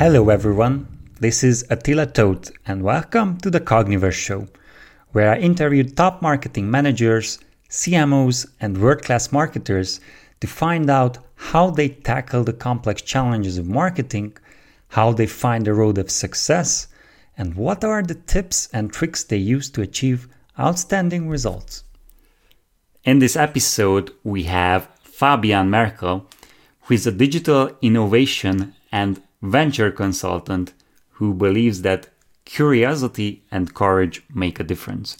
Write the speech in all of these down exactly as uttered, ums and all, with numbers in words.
Hello everyone, this is Attila Toth and welcome to The Cogniverse Show, where I interviewed top marketing managers, C M Os and world-class marketers to find out how they tackle the complex challenges of marketing, how they find the road of success, and what are the tips and tricks they use to achieve outstanding results. In this episode, we have Fabian Merkel, who is a digital innovation and venture consultant who believes that curiosity and courage make a difference.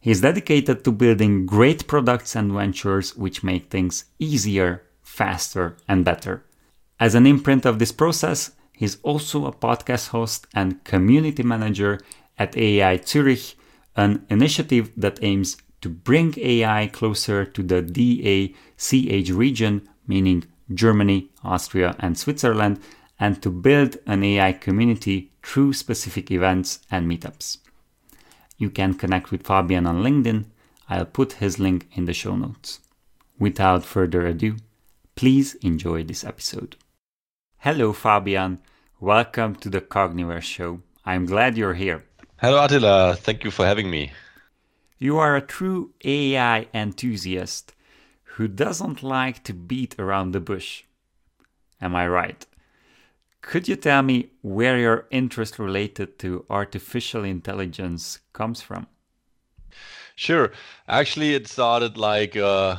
He is dedicated to building great products and ventures which make things easier, faster, and better. As an imprint of this process, he is also a podcast host and community manager at A I Zurich, an initiative that aims to bring A I closer to the D A C H region, meaning Germany, Austria, and Switzerland, and to build an A I community through specific events and meetups. You can connect with Fabian on LinkedIn. I'll put his link in the show notes. Without further ado, please enjoy this episode. Hello, Fabian. Welcome to the Cogniverse Show. I'm glad you're here. Hello, Attila. Thank you for having me. You are a true A I enthusiast who doesn't like to beat around the bush. Am I right? Could you tell me where your interest related to artificial intelligence comes from? Sure. Actually, it started like uh,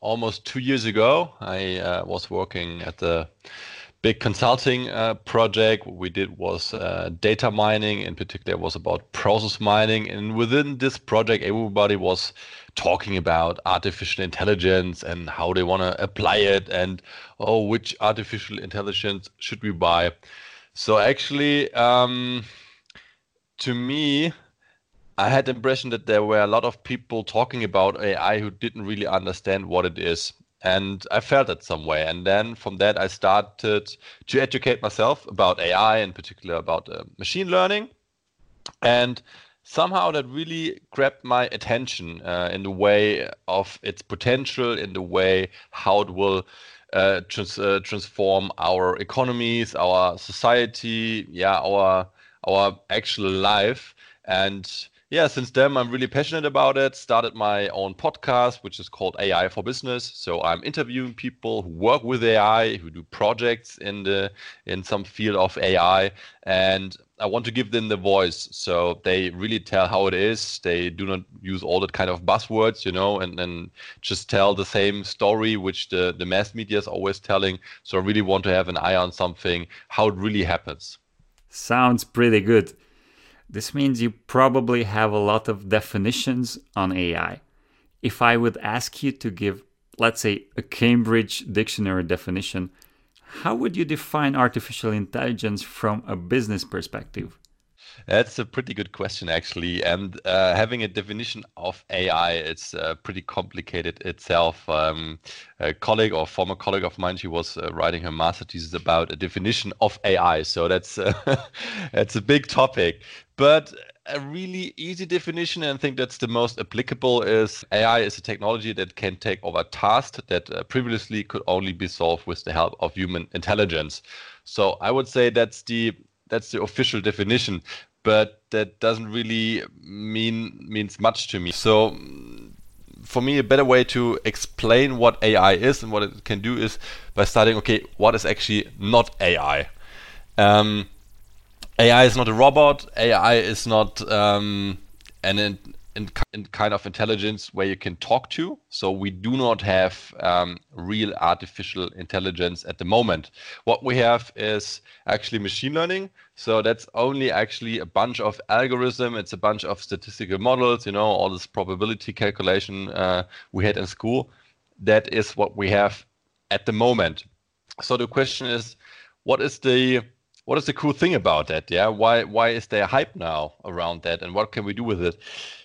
almost two years ago. I uh, was working at the big consulting uh, project. What we did was uh, data mining. In particular, it was about process mining. And within this project, everybody was talking about artificial intelligence and how they want to apply it and, oh, which artificial intelligence should we buy? So actually, um, to me, I had the impression that there were a lot of people talking about A I who didn't really understand what it is. And I felt it some way. And then from that, I started to educate myself about A I, in particular about uh, machine learning. And somehow that really grabbed my attention uh, in the way of its potential, in the way how it will uh, trans- uh, transform our economies, our society, yeah, our our actual life. And yeah, since then, I'm really passionate about it. Started my own podcast, which is called A I for Business. So I'm interviewing people who work with A I, who do projects in the in some field of A I. And I want to give them the voice. So they really tell how it is. They do not use all that kind of buzzwords, you know, and then just tell the same story, which the, the mass media is always telling. So I really want to have an eye on something, how it really happens. Sounds pretty good. This means you probably have a lot of definitions on A I. If I would ask you to give, let's say, a Cambridge dictionary definition, how would you define artificial intelligence from a business perspective? That's a pretty good question, actually. And uh, having a definition of A I, it's uh, pretty complicated itself. Um, a colleague or former colleague of mine, she was uh, writing her master thesis about a definition of A I. So that's uh, that's a big topic. But a really easy definition, and I think that's the most applicable, is A I is a technology that can take over tasks that uh, previously could only be solved with the help of human intelligence. So I would say that's the that's the official definition, but that doesn't really mean means much to me. So for me, a better way to explain what A I is and what it can do is by starting, okay, what is actually not A I? Um, A I is not a robot. A I is not um, an, an, an kind of intelligence where you can talk to. So we do not have um, real artificial intelligence at the moment. What we have is actually machine learning. So that's only actually a bunch of algorithm. It's a bunch of statistical models, you know, all this probability calculation uh, we had in school. That is what we have at the moment. So the question is, what is the... What is the cool thing about that? Yeah, why why is there hype now around that, and what can we do with it?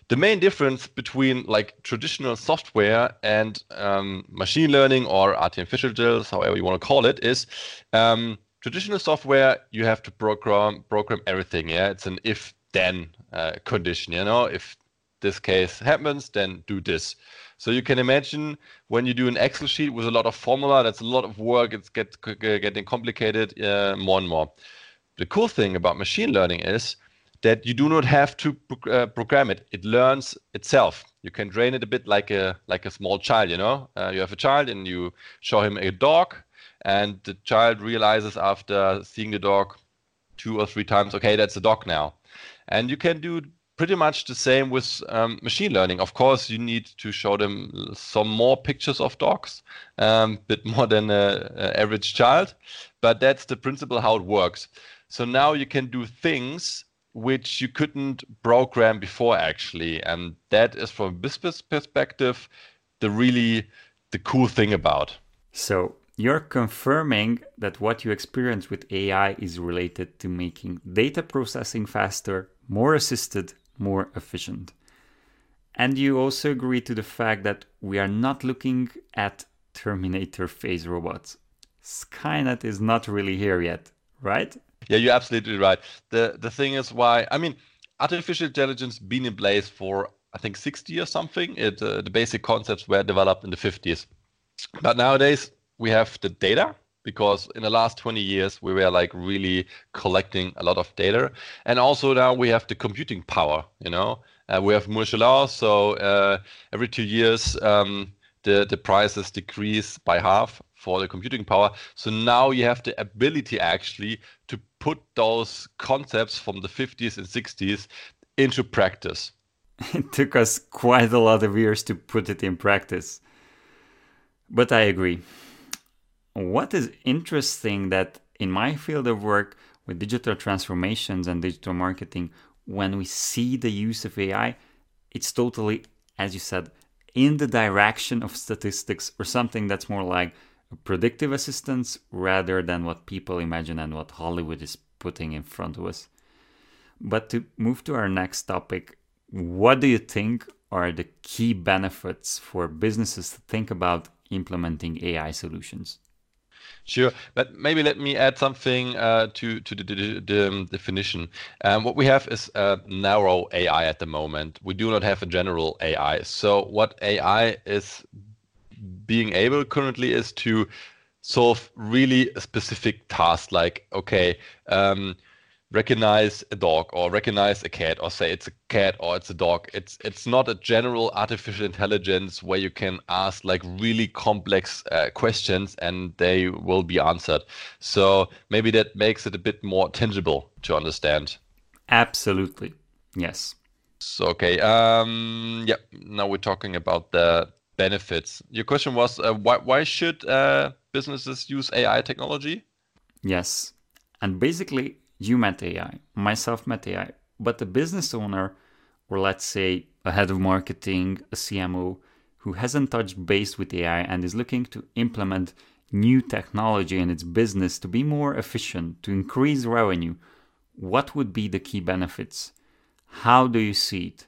The main difference between like traditional software and um, machine learning or artificial intelligence, however you want to call it, is um, traditional software. You have to program program everything. Yeah, it's an if then uh, condition. You know, if this case happens, then do this. So you can imagine when you do an Excel sheet with a lot of formula, that's a lot of work. It's get, getting complicated uh, more and more. the cool thing about machine learning is that you do not have to uh, program it. It learns itself. You can train it a bit like a like a small child, you know. Uh, you have a child and you show him a dog, and the child realizes after seeing the dog two or three times, okay, that's a dog now. And you can do pretty much the same with um, machine learning. Of course, you need to show them some more pictures of dogs, a um, bit more than an average child, but that's the principle how it works. So now you can do things which you couldn't program before, actually, and that is, from a business perspective, the really the cool thing about. So you're confirming that what you experience with A I is related to making data processing faster, more assisted, more efficient. And you also agree to the fact that we are not looking at Terminator phase robots. Skynet is not really here yet, right? Yeah, you're absolutely right. The the thing is why, I mean, artificial intelligence been in place for, I think, sixty or something. It, uh, the basic concepts were developed in the fifties. But nowadays, we have the data, because in the last twenty years, we were like really collecting a lot of data. And also now we have the computing power, you know. Uh, we have martial law, so uh, every two years, um, the, the prices decrease by half for the computing power. So now you have the ability actually to put those concepts from the fifties and sixties into practice. It took us quite a lot of years to put it in practice. But I agree. What is interesting that in my field of work with digital transformations and digital marketing, when we see the use of A I, it's totally, as you said, in the direction of statistics or something that's more like predictive assistance rather than what people imagine and what Hollywood is putting in front of us. But to move to our next topic, what do you think are the key benefits for businesses to think about implementing A I solutions? Sure, but maybe let me add something uh, to, to the, the, the um, definition. Um, what we have is a narrow A I at the moment. We do not have a general A I. So what A I is being able currently is to solve really a specific task, like, okay, um, recognize a dog or recognize a cat, or say it's a cat or it's a dog. It's it's not a general artificial intelligence where you can ask like really complex uh, questions and they will be answered. So maybe that makes it a bit more tangible to understand. Absolutely, yes. So, okay, um, yeah, now we're talking about the benefits. Your question was, uh, why, why should uh, businesses use A I technology? Yes. And basically, you met A I, myself met A I, but the business owner, or let's say a head of marketing, a C M O, who hasn't touched base with A I and is looking to implement new technology in its business to be more efficient, to increase revenue, what would be the key benefits? How do you see it?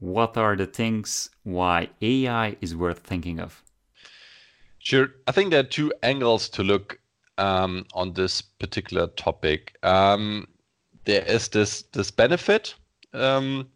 What are the things why A I is worth thinking of? Sure. I think there are two angles to look um, on this particular topic. Um, there is this this benefit um,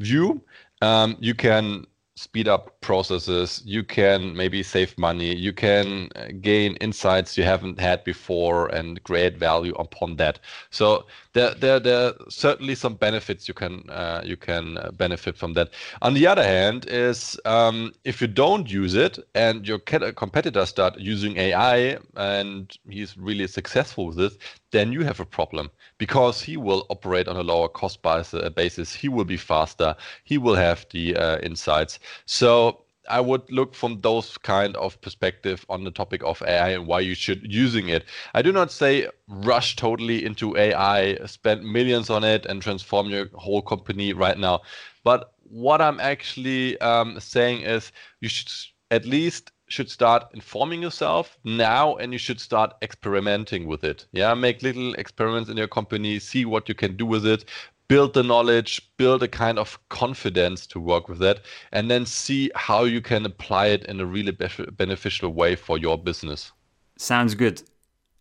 view. Um, you can speed up processes. You can maybe save money. You can gain insights you haven't had before and create value upon that. So there, there, there are certainly some benefits you can uh, you can benefit from that. On the other hand, is um, if you don't use it and your competitor start using A I and he's really successful with it, then you have a problem, because he will operate on a lower cost basis. He will be faster. He will have the uh, insights. So I would look from those kind of perspective on the topic of A I and why you should using it. I do not say rush totally into A I, spend millions on it and transform your whole company right now. But what I'm actually um, saying is you should at least should start informing yourself now, and you should start experimenting with it. Yeah, make little experiments in your company, see what you can do with it. Build the knowledge, build a kind of confidence to work with that, and then see how you can apply it in a really be- beneficial way for your business. Sounds good.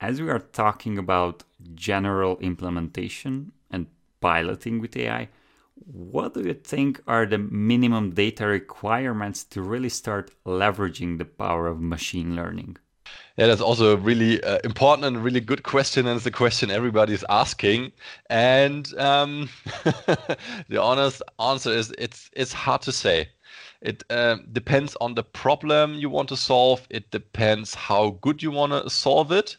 As we are talking about general implementation and piloting with A I, what do you think are the minimum data requirements to really start leveraging the power of machine learning? Yeah, that's also a really uh, important and really good question, and it's a question everybody's asking. And um, the honest answer is it's it's hard to say. It uh, depends on the problem you want to solve. It depends how good you want to solve it,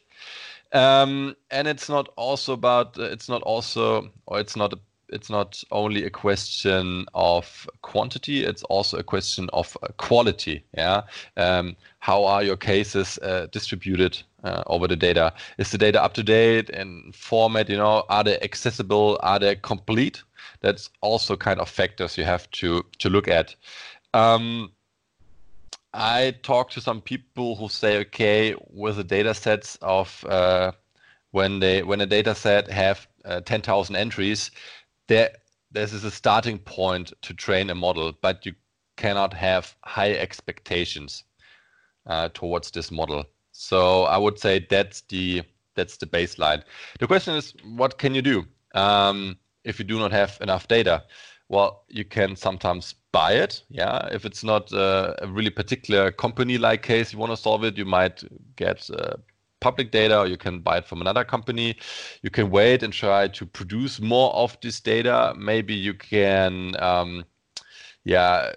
um, and it's not also about. Uh, it's not also, or it's not. A, it's not only a question of quantity. It's also a question of quality. Yeah, um, how are your cases uh, distributed uh, over the data? Is the data up to date and format? You know, are they accessible? Are they complete? That's also kind of factors you have to to look at. Um, I talk to some people who say, okay, with the data sets of uh, when they when a data set have uh, ten thousand entries, there this is a starting point to train a model, but you cannot have high expectations uh, towards this model. So I would say that's the that's the baseline. The question is, what can you do um, if you do not have enough data? Well, you can sometimes buy it, yeah. If it's not uh, a really particular company-like case you want to solve it, you might get uh, public data, or you can buy it from another company. You can wait and try to produce more of this data. Maybe you can, um, yeah,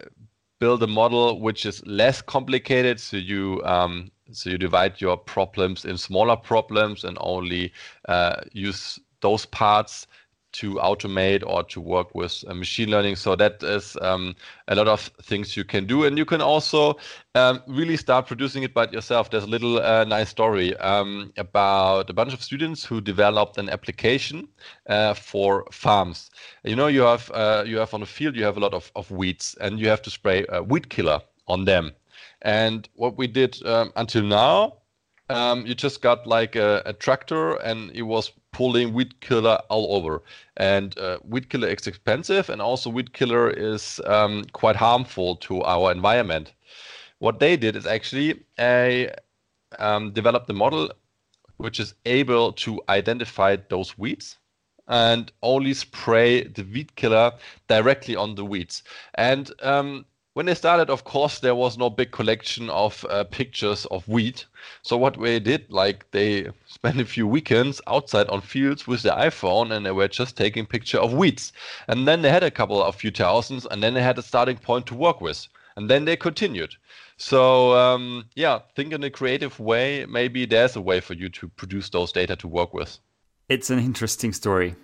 build a model which is less complicated. So you um, so you divide your problems in smaller problems and only uh, use those parts to automate or to work with uh, machine learning. So that is um, a lot of things you can do. And you can also um, really start producing it by yourself. There's a little uh, nice story um, about a bunch of students who developed an application uh, for farms. You know, you have uh, you have on the field, you have a lot of, of weeds, and you have to spray a weed killer on them. And what we did um, until now, Um, you just got like a, a tractor, and it was pulling weed killer all over. And uh, weed killer is expensive, and also weed killer is um, quite harmful to our environment. What they did is actually a, um, developed a model which is able to identify those weeds and only spray the weed killer directly on the weeds. And um, when they started, of course, there was no big collection of uh, pictures of wheat. So what they did, like they spent a few weekends outside on fields with their iPhone, and they were just taking picture of weeds. And then they had a couple of few thousands, and then they had a starting point to work with. And then they continued. So um, yeah, think in a creative way. Maybe there's a way for you to produce those data to work with. It's an interesting story.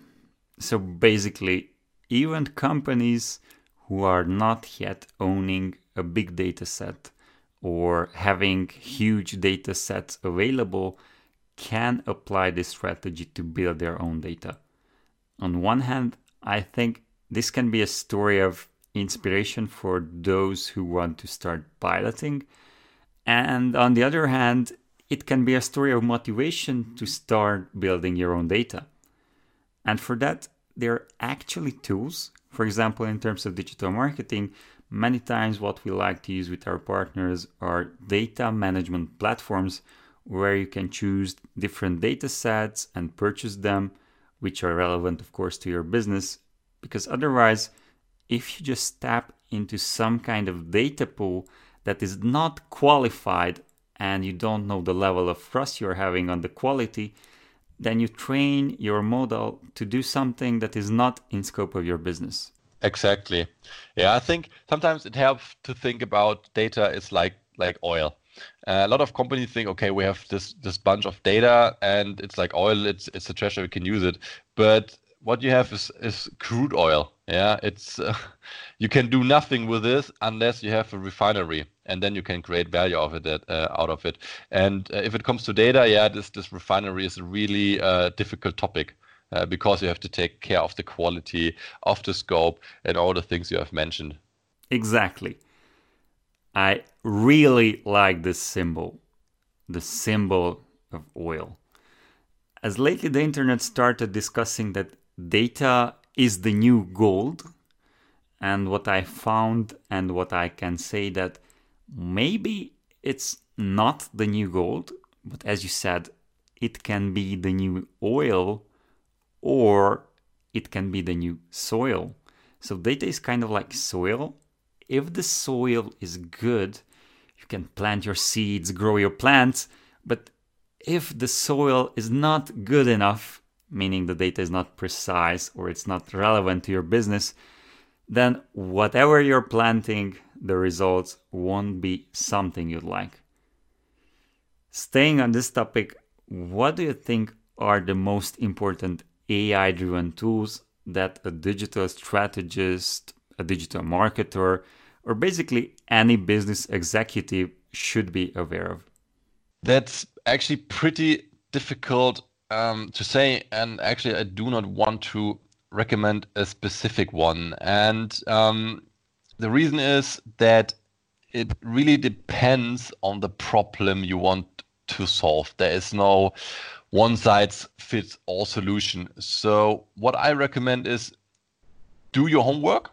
So basically, even companies who are not yet owning a big data set or having huge data sets available can apply this strategy to build their own data. On one hand, I think this can be a story of inspiration for those who want to start piloting. And on the other hand, it can be a story of motivation to start building your own data. And for that, there are actually tools. For example, in terms of digital marketing, many times what we like to use with our partners are data management platforms where you can choose different data sets and purchase them, which are relevant, of course, to your business. Because otherwise, if you just tap into some kind of data pool that is not qualified and you don't know the level of trust you're having on the quality, then you train your model to do something that is not in scope of your business. Exactly. Yeah, I think sometimes it helps to think about data is like like oil. Uh, a lot of companies think, okay, we have this this bunch of data, and it's like oil. It's it's a treasure. We can use it. But what you have is is crude oil. Yeah, it's uh, you can do nothing with this unless you have a refinery, and then you can create value of it uh, out of it. And uh, if it comes to data, yeah, this this refinery is a really uh, difficult topic uh, because you have to take care of the quality, of the scope, and all the things you have mentioned. Exactly. I really like this symbol, the symbol of oil. As lately the internet started discussing that data is the new gold, and what I found and what I can say that maybe it's not the new gold, but as you said, it can be the new oil or it can be the new soil. So data is kind of like soil. If the soil is good, you can plant your seeds, grow your plants, But if the soil is not good enough, meaning the data is not precise or it's not relevant to your business, then whatever you're planting, the results won't be something you'd like. Staying on this topic, what do you think are the most important A I-driven tools that a digital strategist, a digital marketer, or basically any business executive should be aware of? That's actually pretty difficult um, to say, and actually I do not want to recommend a specific one. And um, the reason is that it really depends on the problem you want to solve. There is no one size fits all solution. So what I recommend is do your homework,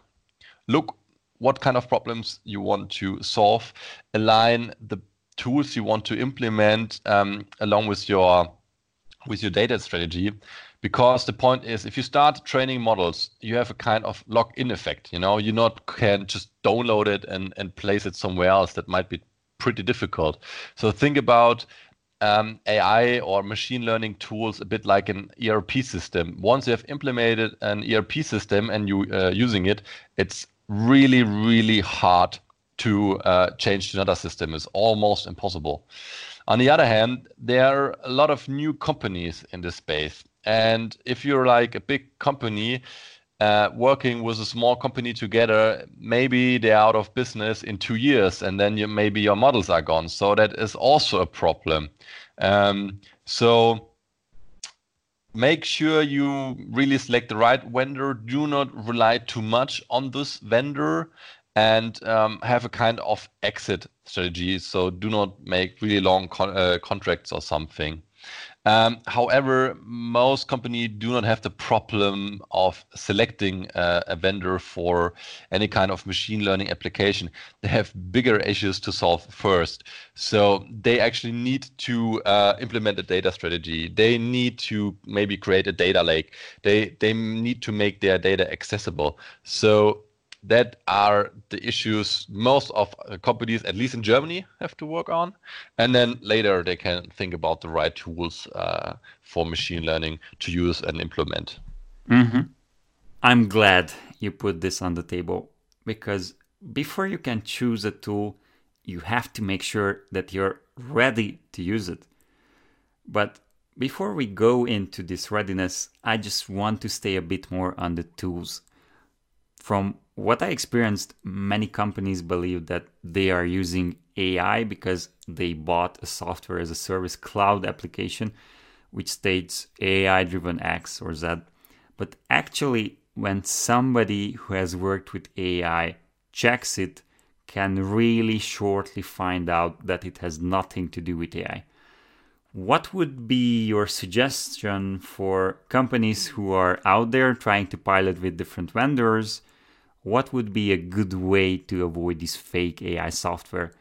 look what kind of problems you want to solve, align the tools you want to implement um, along with your with your data strategy. Because the point is, if you start training models, you have a kind of lock-in effect. You know, you not can just download it and, and place it somewhere else. That might be pretty difficult. So think about um, A I or machine learning tools a bit like an E R P system. Once you have implemented an E R P system and you uh, using it, it's really, really hard to uh, change to another system. It's almost impossible. On the other hand, there are a lot of new companies in this space. And if you're like a big company uh, working with a small company together, maybe they're out of business in two years and then you, maybe your models are gone. So that is also a problem. Um, so make sure you really select the right vendor. Do not rely too much on this vendor and um, have a kind of exit strategy. So do not make really long con- uh, contracts or something. Um, however, most companies do not have the problem of selecting uh, a vendor for any kind of machine learning application. They have bigger issues to solve first. So they actually need to uh, implement a data strategy. They need to maybe create a data lake. They they need to make their data accessible. So that are the issues most of companies, at least in Germany, have to work on. And then later they can think about the right tools uh, for machine learning to use and implement. Mm-hmm. I'm glad you put this on the table, because before you can choose a tool, you have to make sure that you're ready to use it. But before we go into this readiness, I just want to stay a bit more on the tools. From what I experienced, many companies believe that they are using A I because they bought a software as a service cloud application, which states A I-driven X or Z. But actually, when somebody who has worked with A I checks it, can really shortly find out that it has nothing to do with A I. What would be your suggestion for companies who are out there trying to pilot with different vendors? What would be a good way to avoid this fake A I software?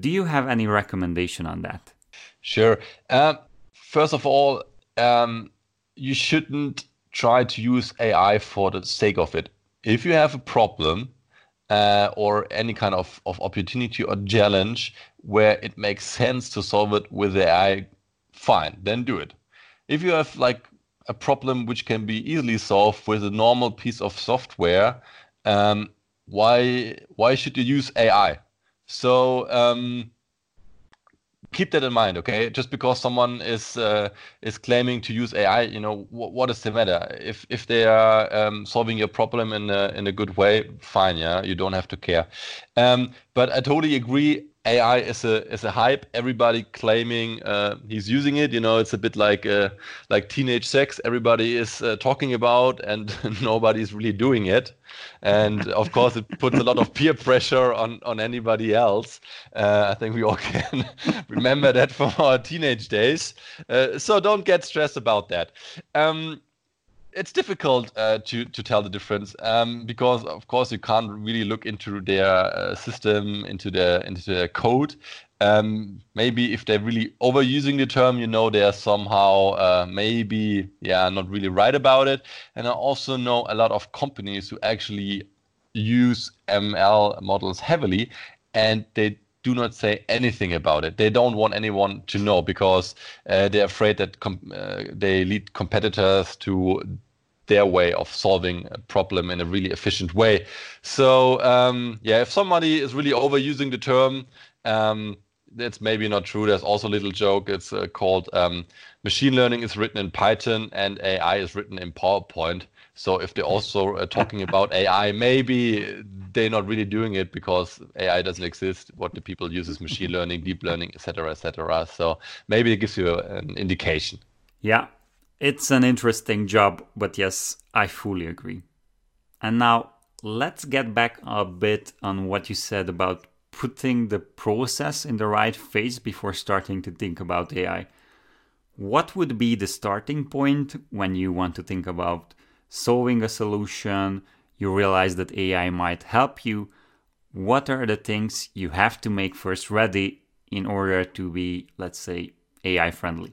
Do you have any recommendation on that? Sure. Uh, first of all, um, you shouldn't try to use A I for the sake of it. If you have a problem uh, or any kind of, of opportunity or challenge where it makes sense to solve it with A I, fine, then do it. If you have like a problem which can be easily solved with a normal piece of software, um, why why should you use A I? So um, keep that in mind, okay? Just because someone is uh, is claiming to use A I, you know, wh- what is the matter? If if they are um, solving your problem in a, in a good way, fine, yeah, you don't have to care. Um, but I totally agree. A I is a is a hype. Everybody claiming uh, he's using it. You know, it's a bit like uh, like teenage sex. Everybody is uh, talking about, and nobody's really doing it. And of course, it puts a lot of peer pressure on on anybody else. Uh, I think we all can remember that from our teenage days. Uh, so don't get stressed about that. Um, It's difficult uh, to to tell the difference um, because, of course, you can't really look into their uh, system, into their into their code. Um, maybe if they're really overusing the term, you know, they're somehow uh, maybe yeah not really right about it. And I also know a lot of companies who actually use M L models heavily, and they do not say anything about it. They don't want anyone to know, because uh, they're afraid that com uh, they lead competitors to their way of solving a problem in a really efficient way. So um, yeah, if somebody is really overusing the term, um, that's maybe not true. There's also a little joke. It's uh, called um, machine learning is written in Python and A I is written in PowerPoint. So if they're also uh, talking about A I, maybe they're not really doing it because A I doesn't exist. What the people use is machine learning, deep learning, et cetera, et cetera. So maybe it gives you an indication. Yeah, it's an interesting job, but yes, I fully agree. And now let's get back a bit on what you said about putting the process in the right phase before starting to think about A I. What would be the starting point when you want to think about solving a solution? You realize that A I might help you. What are the things you have to make first ready in order to be, let's say, A I friendly?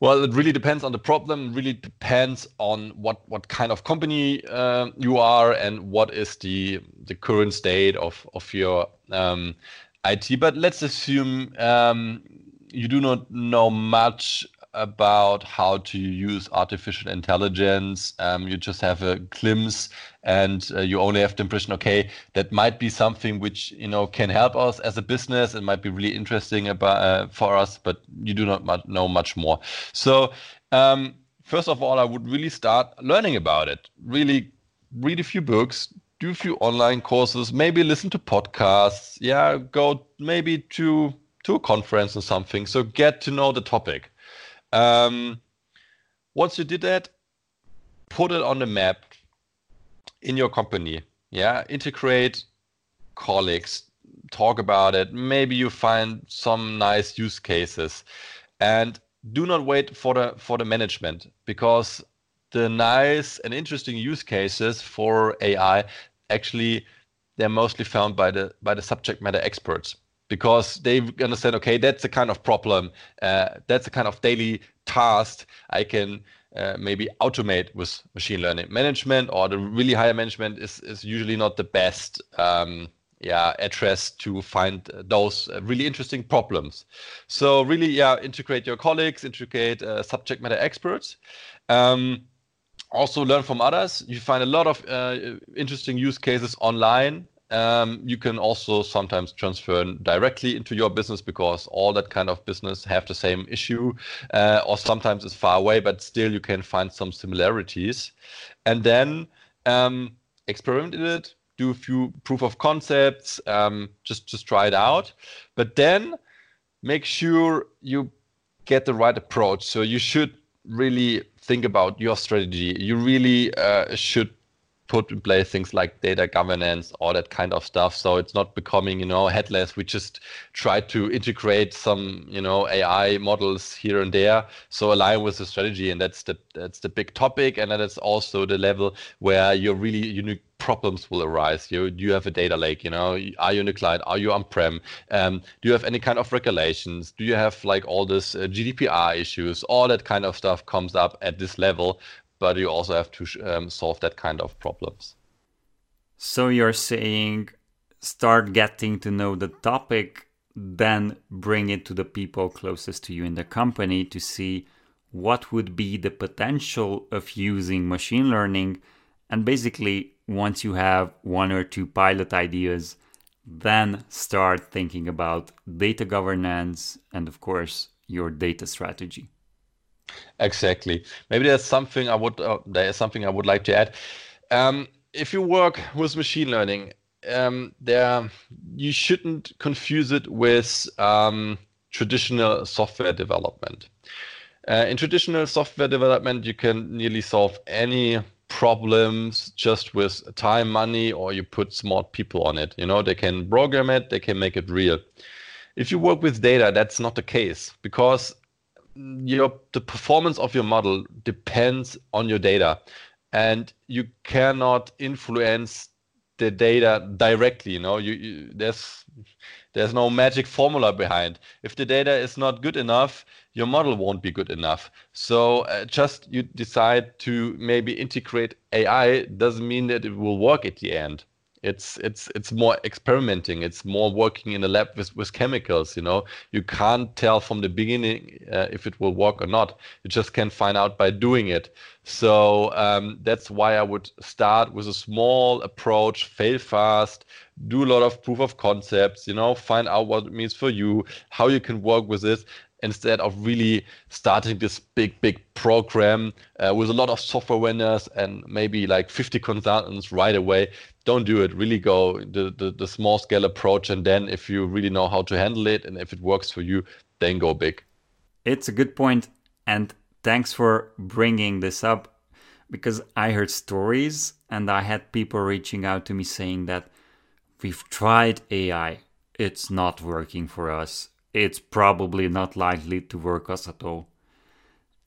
Well, it really depends on the problem, really depends on what, what kind of company uh, you are and what is the the current state of, of your um, I T. But let's assume um, you do not know much about how to use artificial intelligence. Um, you just have a glimpse and uh, you only have the impression, okay, that might be something which, you know, can help us as a business. It might be really interesting about, uh, for us, but you do not much, know much more. So um, first of all, I would really start learning about it. Really read a few books, do a few online courses, maybe listen to podcasts. Yeah, go maybe to, to a conference or something. So get to know the topic. Um, once you did that, put it on the map in your company. Yeah, integrate colleagues, talk about it. Maybe you find some nice use cases, and do not wait for the for the management, because the nice and interesting use cases for A I, actually, they're mostly found by the by the subject matter experts. Because they understand, okay, that's the kind of problem, uh, that's the kind of daily task I can uh, maybe automate with machine learning. Management or the really higher management is, is usually not the best um, yeah, address to find those really interesting problems. So really, yeah, integrate your colleagues, integrate uh, subject matter experts. Um, also learn from others. You find a lot of uh, interesting use cases online. Um, you can also sometimes transfer directly into your business, because all that kind of business have the same issue, uh, or sometimes it's far away, but still you can find some similarities. And then um, experiment with it, do a few proof of concepts, um, just, just try it out. But then make sure you get the right approach. So you should really think about your strategy. You really uh, should put in place things like data governance, all that kind of stuff. So it's not becoming, you know, headless. We just try to integrate some, you know, A I models here and there. So align with the strategy, and that's the that's the big topic. And then it's also the level where your really unique problems will arise. You you have a data lake, you know. Are you in the cloud? Are you on-prem? Um, do you have any kind of regulations? Do you have like all this uh, G D P R issues? All that kind of stuff comes up at this level. But you also have to um, solve that kind of problems. So you're saying start getting to know the topic, then bring it to the people closest to you in the company to see what would be the potential of using machine learning. And basically, once you have one or two pilot ideas, then start thinking about data governance and, of course, your data strategy. Exactly. Maybe there's something I would uh, there is something I would like to add. Um, if you work with machine learning, um, there you shouldn't confuse it with um, traditional software development. Uh, in traditional software development, you can nearly solve any problems just with time, money, or you put smart people on it. You know, they can program it, they can make it real. If you work with data, that's not the case, because Your, the performance of your model depends on your data, and you cannot influence the data directly. You know, you, you, there's there's no magic formula behind. If the data is not good enough, your model won't be good enough. So uh, just you decide to maybe integrate A I doesn't mean that it will work at the end. It's it's it's more experimenting. It's more working in a lab with, with chemicals. You know, you can't tell from the beginning uh, if it will work or not. You just can find out by doing it. So um, that's why I would start with a small approach, fail fast, do a lot of proof of concepts. You know, find out what it means for you, how you can work with it, instead of really starting this big, big program uh, with a lot of software vendors and maybe like fifty consultants right away. Don't do it. Really go the, the, the small scale approach. And then if you really know how to handle it and if it works for you, then go big. It's a good point. And thanks for bringing this up, because I heard stories and I had people reaching out to me saying that we've tried A I. It's not working for us. It's probably not likely to work us at all.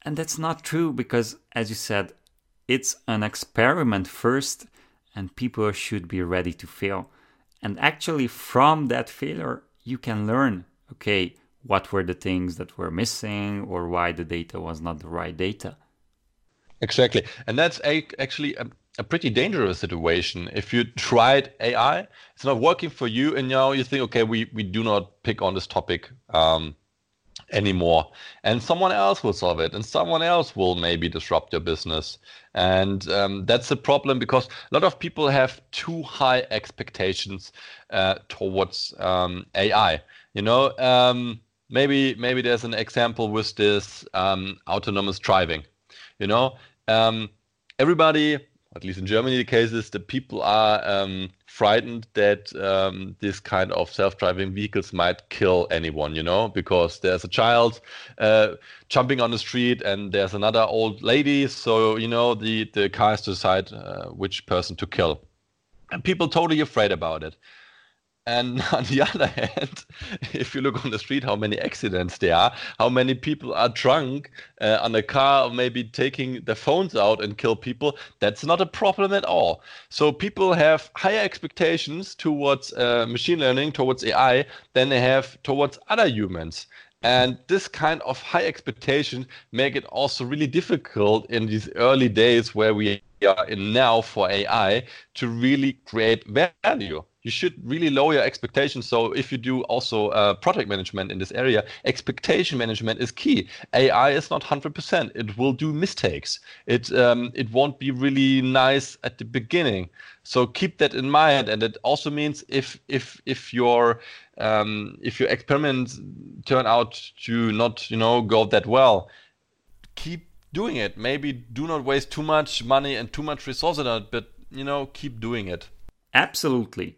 And that's not true, because as you said, it's an experiment first and people should be ready to fail. And actually from that failure, you can learn, okay, what were the things that were missing or why the data was not the right data. Exactly. And that's actually a, a pretty dangerous situation. If you tried A I, it's not working for you, and now you think, okay, we, we do not pick on this topic um, anymore. And someone else will solve it, and someone else will maybe disrupt your business. And um, that's the problem, because a lot of people have too high expectations uh, towards um, A I. You know, um, maybe maybe there's an example with this um, autonomous driving. You know, um, everybody, at least in Germany, the case is that people are um, frightened that um, this kind of self-driving vehicles might kill anyone, you know, because there's a child uh, jumping on the street and there's another old lady. So, you know, the, the cars decide uh, which person to kill. And people totally afraid about it. And on the other hand, if you look on the street, how many accidents there are, how many people are drunk uh, on a car, maybe taking their phones out and kill people, that's not a problem at all. So people have higher expectations towards uh, machine learning, towards A I, than they have towards other humans. And this kind of high expectation make it also really difficult in these early days where we are in now for A I to really create value. You should really lower your expectations. So if you do also uh, project management in this area, expectation management is key. A I is not one hundred percent. It will do mistakes. It um, it won't be really nice at the beginning. So keep that in mind. And it also means if if if your um, if your experiments turn out to not, you know, go that well, keep doing it. Maybe do not waste too much money and too much resources on it, but, you know, keep doing it. Absolutely.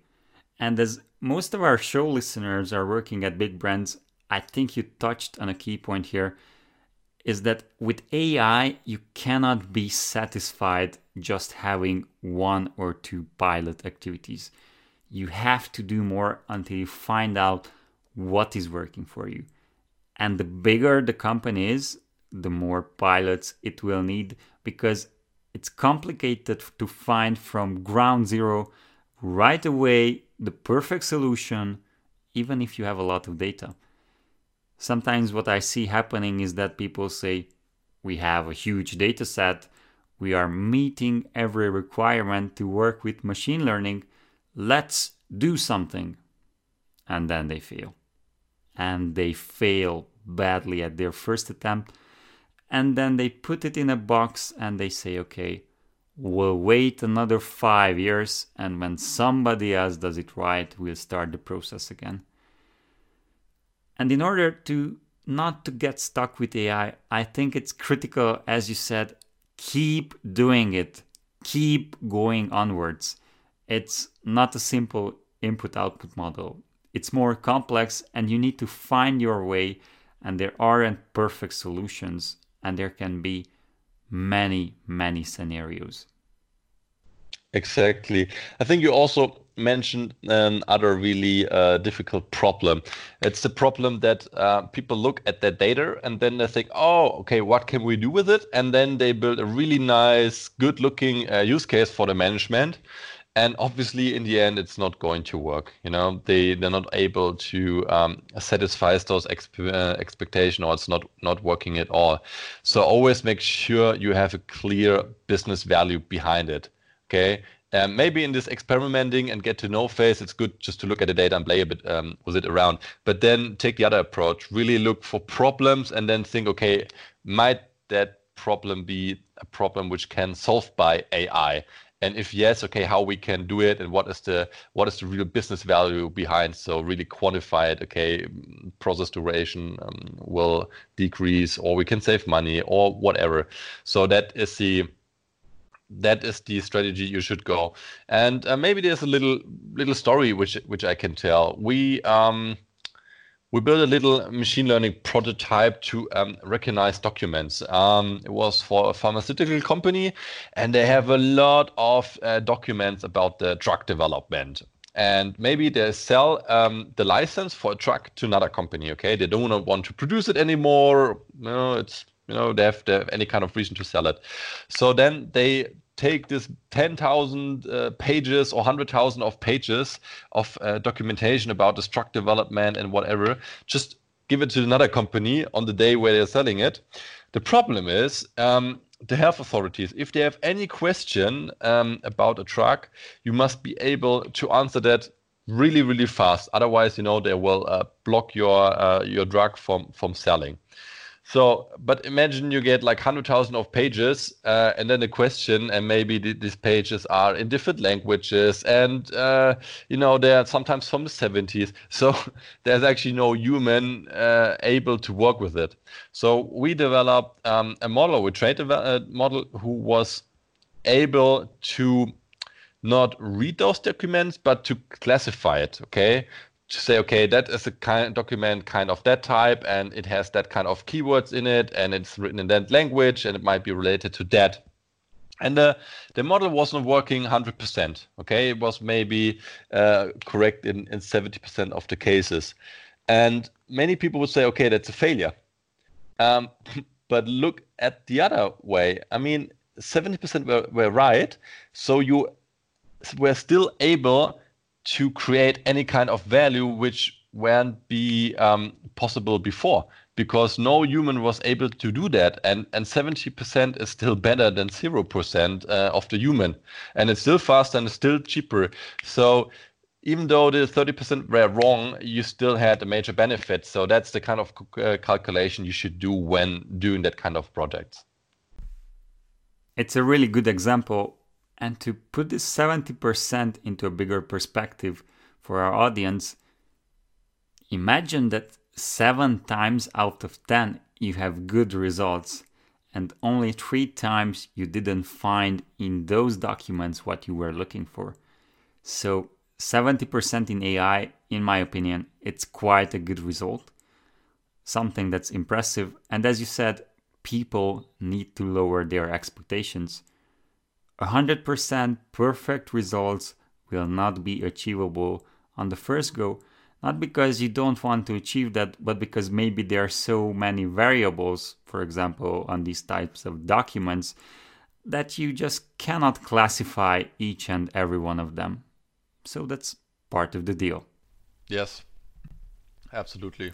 And as most of our show listeners are working at big brands, I think you touched on a key point here, is that with A I, you cannot be satisfied just having one or two pilot activities. You have to do more until you find out what is working for you. And the bigger the company is, the more pilots it will need, because it's complicated to find from ground zero right away the perfect solution, even if you have a lot of data. Sometimes what I see happening is that people say, we have a huge data set, we are meeting every requirement to work with machine learning, let's do something. And then they fail. And they fail badly at their first attempt. And then they put it in a box and they say, okay, we'll wait another five years, and when somebody else does it right, we'll start the process again. And in order to not to get stuck with A I, I think it's critical, as you said, keep doing it, keep going onwards. It's not a simple input-output model. It's more complex, and you need to find your way, and there aren't perfect solutions, and there can be many, many scenarios. Exactly. I think you also mentioned another really uh, difficult problem. It's the problem that uh, people look at their data and then they think, oh, okay, what can we do with it? And then they build a really nice, good looking uh, use case for the management. And obviously, in the end, it's not going to work. You know, they, they're not able to um, satisfy those exp- uh, expectations, or it's not, not working at all. So always make sure you have a clear business value behind it. Okay, Um, maybe in this experimenting and get to know phase, it's good just to look at the data and play a bit um, with it around. But then take the other approach, really look for problems and then think, okay, might that problem be a problem which can solve by A I? And if yes, okay, how we can do it and what is the what is the real business value behind? So really quantify it. Okay, process duration um, will decrease, or we can save money, or whatever. So that is the that is the strategy you should go. And uh, maybe there's a little little story which which I can tell. We um we built a little machine learning prototype to um, recognize documents. Um, it was for a pharmaceutical company, and they have a lot of uh, documents about the drug development. And maybe they sell um, the license for a drug to another company. Okay, they don't want to produce it anymore. No, it's you know they have, they have any kind of reason to sell it. So then they take this ten thousand uh, pages or one hundred thousand of pages of uh, documentation about the drug development and whatever, just give it to another company on the day where they're selling it. The problem is um, the health authorities, if they have any question um, about a drug, you must be able to answer that really, really fast. Otherwise, you know, they will uh, block your uh, your drug from, from selling. So, but imagine you get like one hundred thousand of pages uh, and then a question, and maybe th these pages are in different languages and, uh, you know, they're sometimes from the seventies. So there's actually no human uh, able to work with it. So we developed um, a model, we trained a model who was able to not read those documents, but to classify it, okay? To say, okay, that is a kind of document kind of that type, and it has that kind of keywords in it, and it's written in that language, and it might be related to that. And the, the model wasn't working one hundred percent, okay? It was maybe uh, correct in, in seventy percent of the cases. And many people would say, okay, that's a failure. Um, but look at the other way. I mean, seventy percent were, were right, so you were still able to create any kind of value which won't be um, possible before, because no human was able to do that. And and seventy percent is still better than zero percent uh, of the human. And it's still faster and it's still cheaper. So even though the thirty percent were wrong, you still had a major benefit. So that's the kind of uh, calculation you should do when doing that kind of projects. It's a really good example. And to put this seventy percent into a bigger perspective for our audience, imagine that seven times out of ten you have good results and only three times you didn't find in those documents what you were looking for. So seventy percent in A I, in my opinion, it's quite a good result, something that's impressive. And as you said, people need to lower their expectations. one hundred percent perfect results will not be achievable on the first go, not because you don't want to achieve that, but because maybe there are so many variables, for example, on these types of documents, that you just cannot classify each and every one of them. So that's part of the deal. Yes, absolutely.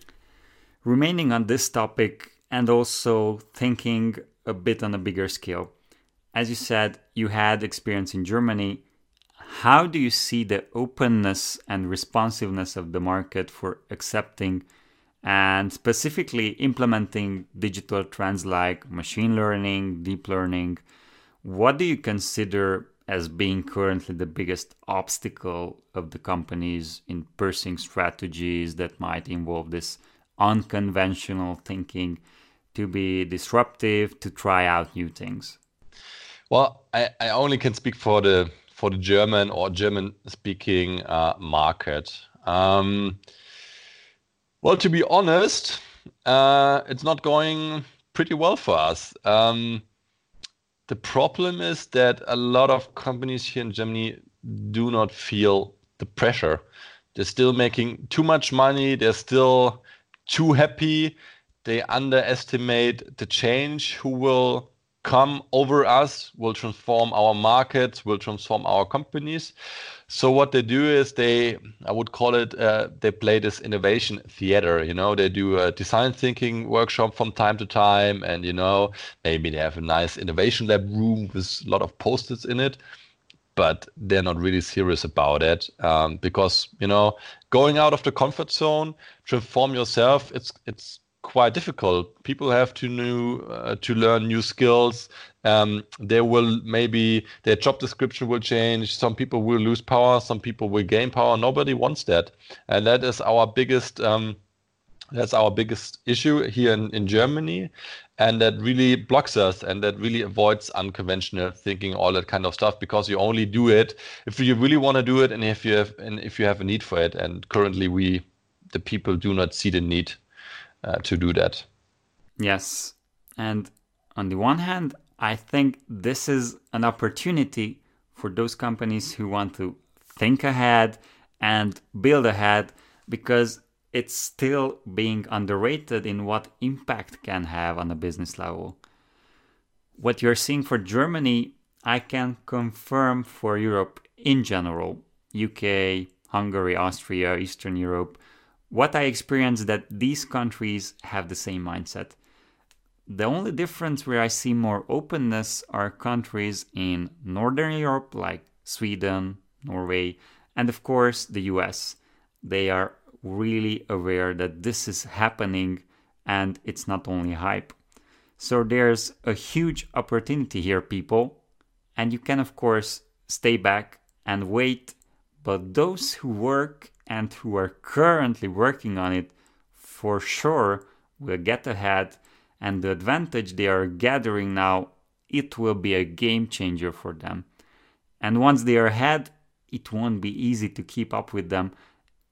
Remaining on this topic and also thinking a bit on a bigger scale, as you said, you had experience in Germany. How do you see the openness and responsiveness of the market for accepting and specifically implementing digital trends like machine learning, deep learning? What do you consider as being currently the biggest obstacle of the companies in pursuing strategies that might involve this unconventional thinking to be disruptive, to try out new things? Well, I, I only can speak for the for the German or German-speaking uh, market. Um, well, to be honest, uh, it's not going pretty well for us. Um, the problem is that a lot of companies here in Germany do not feel the pressure. They're still making too much money. They're still too happy. They underestimate the change who will come over us, will transform our markets, will transform our companies. So what they do is they, I would call it, uh, they play this innovation theater. You know, they do a design thinking workshop from time to time, and you know, maybe they have a nice innovation lab room with a lot of post-its in it. but they're not really serious about it, um, because, you know, going out of the comfort zone, transform yourself, it's it's quite difficult. People have to new uh, to learn new skills. Um, they will maybe their job description will change. Some people will lose power. Some people will gain power. Nobody wants that, and that is our biggest um, that's our biggest issue here in, in Germany, and that really blocks us, and that really avoids unconventional thinking, all that kind of stuff. Because you only do it if you really want to do it, and if you have and if you have a need for it. And currently, we the people do not see the need. Uh, to do that. Yes. And on the one hand, I think this is an opportunity for those companies who want to think ahead and build ahead, because it's still being underrated in what impact can have on a business level. What you're seeing for Germany, I can confirm for Europe in general, U K, Hungary, Austria, Eastern Europe. What I experienced that these countries have the same mindset. The only difference where I see more openness are countries in Northern Europe like Sweden, Norway, and of course the U S. They are really aware that this is happening and it's not only hype. So there's a huge opportunity here, people, and you can of course stay back and wait, but those who work and who are currently working on it, for sure will get ahead, and the advantage they are gathering now, it will be a game changer for them. And once they are ahead, it won't be easy to keep up with them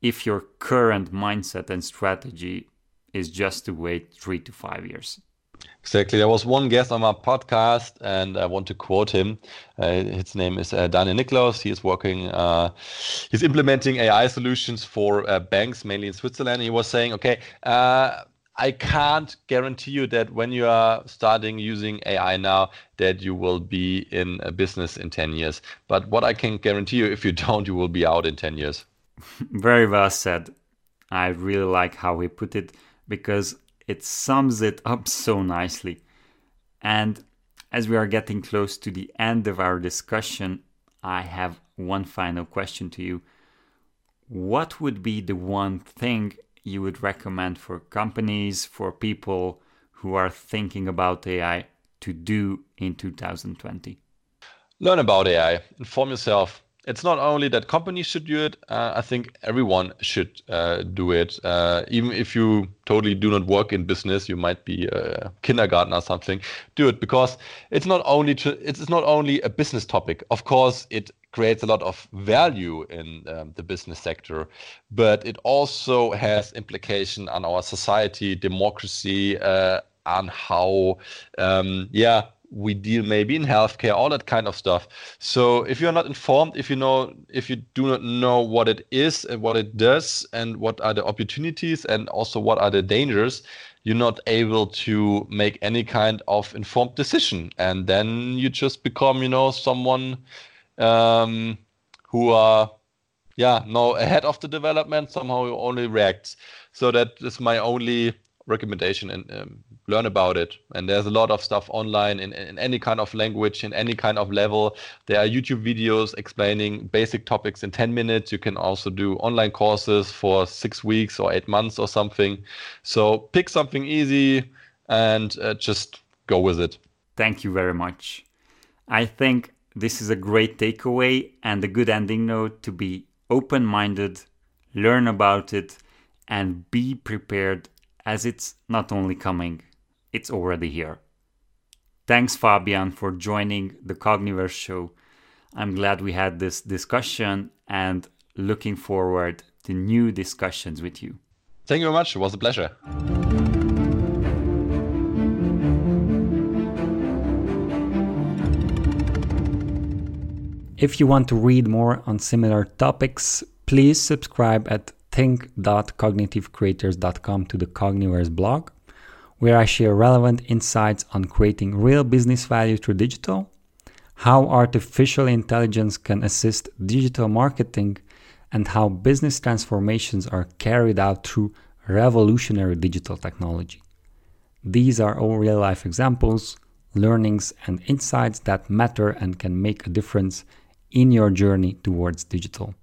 if your current mindset and strategy is just to wait three to five years. Exactly. There was one guest on my podcast, and I want to quote him. Uh, his name is uh, Daniel Niklaus. He is working, uh, he's implementing A I solutions for uh, banks, mainly in Switzerland. He was saying, okay, uh, I can't guarantee you that when you are starting using A I now, that you will be in a business in ten years. But what I can guarantee you, if you don't, you will be out in ten years. Very well said. I really like how he put it, because it sums it up so nicely. And as we are getting close to the end of our discussion, I have one final question to you. What would be the one thing you would recommend for companies, for people who are thinking about A I to do in two thousand twenty? Learn about A I. Inform yourself. It's not only that companies should do it. Uh, I think everyone should uh, do it. Uh, even if you totally do not work in business, you might be a kindergarten or something. Do it, because it's not only to, it's not only a business topic. Of course, it creates a lot of value in um, the business sector, but it also has implication on our society, democracy, uh, on how, um, yeah. we deal maybe in healthcare, all that kind of stuff. So if you're not informed, if you know, if you do not know what it is and what it does and what are the opportunities and also what are the dangers, you're not able to make any kind of informed decision. And then you just become, you know, someone um, who are, yeah, no ahead of the development, somehow you only react. So that is my only recommendation, and um, learn about it. And there's a lot of stuff online in, in any kind of language, in any kind of level. There are YouTube videos explaining basic topics in ten minutes. You can also do online courses for six weeks or eight months or something. So pick something easy and uh, just go with it. Thank you very much. I think this is a great takeaway and a good ending note to be open-minded, learn about it, and be prepared, as it's not only coming, it's already here. Thanks, Fabian, for joining the Cogniverse show. I'm glad we had this discussion and looking forward to new discussions with you. Thank you very much. It was a pleasure. If you want to read more on similar topics, please subscribe at think dot cognitive creators dot com to the Cogniverse blog, where I share relevant insights on creating real business value through digital, how artificial intelligence can assist digital marketing, and how business transformations are carried out through revolutionary digital technology. These are all real-life examples, learnings, and insights that matter and can make a difference in your journey towards digital.